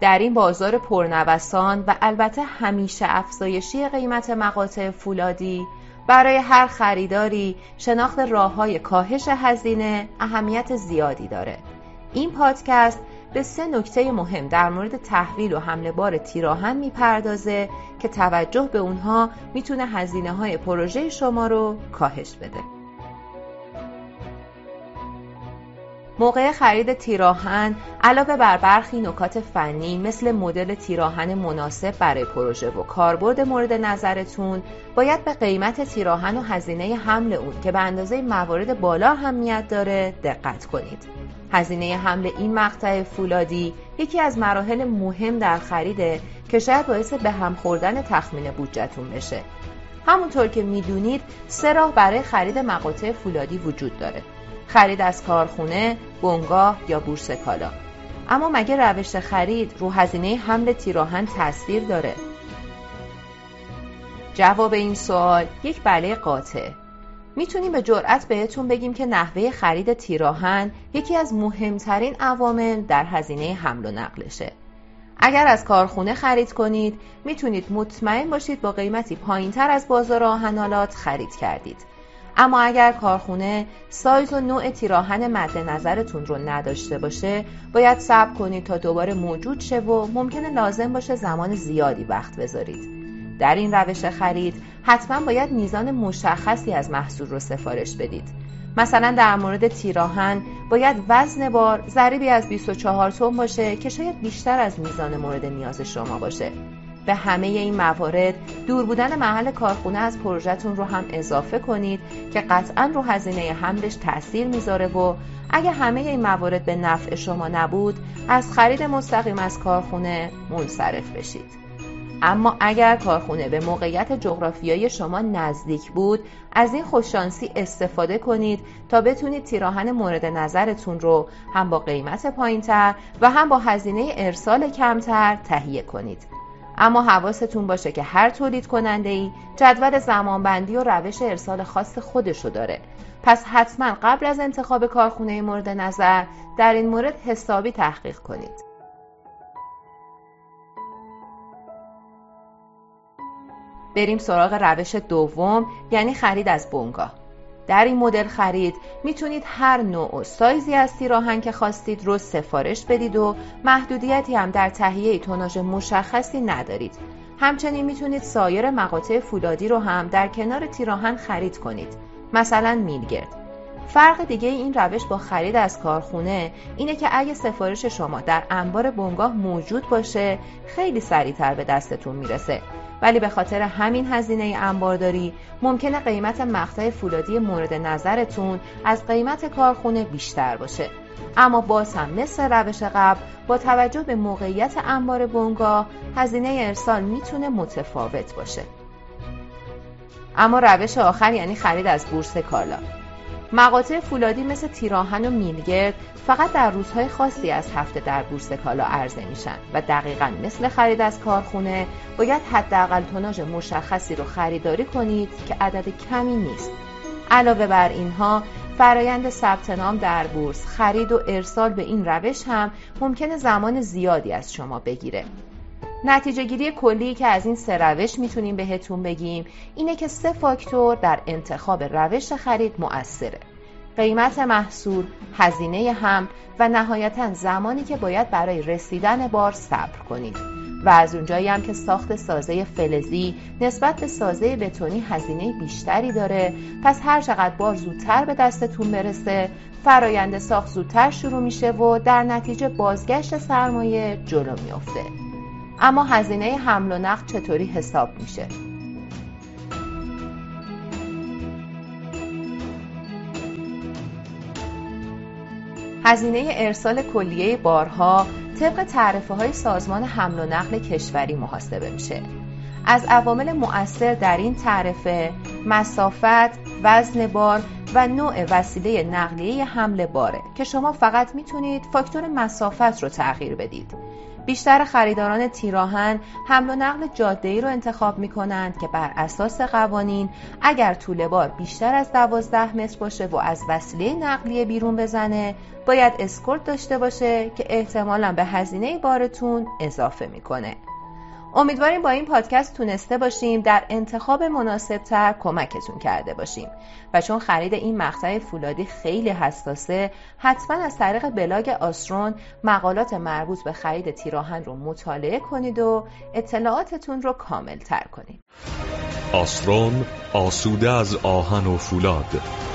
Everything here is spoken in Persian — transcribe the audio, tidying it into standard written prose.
در این بازار پرنوسان و البته همیشه افزایشی قیمت مقاطع فولادی، برای هر خریداری شناخت راه‌های کاهش هزینه اهمیت زیادی داره. این پادکست به 3 نکته مهم در مورد تحویل و حمل بار تیراهن میپردازه که توجه به اونها میتونه هزینه‌های پروژه شما رو کاهش بده. موقع خرید تیراهن علاوه بر برخی نکات فنی مثل مدل تیراهن مناسب برای پروژه و کاربرد مورد نظرتون، باید به قیمت تیراهن و هزینه حمل اون که به اندازه موارد بالا اهمیت داره دقت کنید. هزینه حمل این مقطع فولادی یکی از مراحل مهم در خریده که شاید باعث به هم خوردن تخمین بودجتون بشه. همونطور که میدونید 3 راه برای خرید مقاطع فولادی وجود داره: خرید از کارخونه، بنگاه یا بورس کالا. اما مگه روش خرید رو هزینه حمل تیراهن تاثیر داره؟ جواب این سوال یک بله قاطع. میتونیم به جرئت بهتون بگیم که نحوه خرید تیراهن یکی از مهمترین عوامل در هزینه حمل و نقلشه. اگر از کارخونه خرید کنید، میتونید مطمئن باشید با قیمتی پایینتر از بازار آهن‌آلات خرید کردید. اما اگر کارخونه سایز و نوع تیراهن مد نظرتون رو نداشته باشه، باید صبر کنید تا دوباره موجود شه و ممکنه لازم باشه زمان زیادی وقت بذارید. در این روش خرید حتما باید میزان مشخصی از محصول رو سفارش بدید. مثلا در مورد تیراهن باید وزن بار ضریبی از 24 تن باشه که شاید بیشتر از میزان مورد نیاز شما باشه. به همه این موارد دور بودن محل کارخونه از پروژه‌تون رو هم اضافه کنید که قطعاً رو هزینه حملش تاثیر میذاره و اگه همه این موارد به نفع شما نبود، از خرید مستقیم از کارخونه منصرف بشید. اما اگر کارخونه به موقعیت جغرافیایی شما نزدیک بود، از این خوششانسی استفاده کنید تا بتونید تیراهن مورد نظرتون رو هم با قیمت پایینتر و هم با هزینه ارسال کمتر تهیه کنید. اما حواستون باشه که هر تولید کننده‌ای جدول زمانبندی و روش ارسال خاص خودشو داره. پس حتما قبل از انتخاب کارخونه مورد نظر در این مورد حسابی تحقیق کنید. بریم سراغ روش دوم، یعنی خرید از بنگاه. در این مدل خرید میتونید هر نوع و سایزی از تیراهن که خواستید رو سفارش بدید و محدودیتی هم در تهیه توناژ مشخصی ندارید. همچنین میتونید سایر مقاطع فولادی رو هم در کنار تیراهن خرید کنید، مثلا میلگرد. فرق دیگه این روش با خرید از کارخونه اینه که اگه سفارش شما در انبار بنگاه موجود باشه، خیلی سریعتر به دستتون میرسه. ولی به خاطر همین هزینه انبارداری ممکنه قیمت مقطع فولادی مورد نظرتون از قیمت کارخونه بیشتر باشه. اما باز هم مثل روش قبل، با توجه به موقعیت انبار بنگاه، هزینه ارسال میتونه متفاوت باشه. اما روش آخر، یعنی خرید از بورس کالا. مقاطع فولادی مثل تیراهن و میلگرد فقط در روزهای خاصی از هفته در بورس کالا عرضه میشن و دقیقاً مثل خرید از کارخونه باید حداقل توناژ مشخصی رو خریداری کنید که عدد کمی نیست. علاوه بر اینها، فرایند ثبت نام در بورس، خرید و ارسال به این روش هم ممکنه زمان زیادی از شما بگیره. نتیجه گیری کلی که از این 3 روش میتونیم بهتون بگیم اینه که 3 فاکتور در انتخاب روش خرید مؤثره: قیمت محصول، هزینه حمل و نهایتاً زمانی که باید برای رسیدن بار صبر کنید. و از اونجایی هم که ساخت سازه فلزی نسبت به سازه بتونی هزینه بیشتری داره، پس هر چقدر بار زودتر به دستتون برسه، فرایند ساخت زودتر شروع میشه و در نتیجه بازگشت سرمایه جلو میفته. اما هزینه حمل و نقل چطوری حساب میشه؟ هزینه ارسال کلیه بارها طبق تعرفه‌های سازمان حمل و نقل کشوری محاسبه میشه. از عوامل مؤثر در این تعرفه مسافت، وزن بار و نوع وسیله نقلیه حمل باره که شما فقط میتونید فاکتور مسافت رو تغییر بدید. بیشتر خریداران تیراهن حمل و نقل جاده‌ای رو انتخاب می‌کنند که بر اساس قوانین اگر طول بار بیشتر از 12 متر باشه و از وسیله نقلیه بیرون بزنه، باید اسکورت داشته باشه که احتمالاً به هزینه بارتون اضافه می‌کنه. امیدواریم با این پادکست تونسته باشیم در انتخاب مناسب‌تر کمکتون کرده باشیم و چون خرید این مقطع فولادی خیلی حساسه، حتما از طریق بلاگ آسرون مقالات مربوط به خرید تیراهن رو مطالعه کنید و اطلاعاتتون رو کامل‌تر کنید. آسرون، آسوده از آهن و فولاد.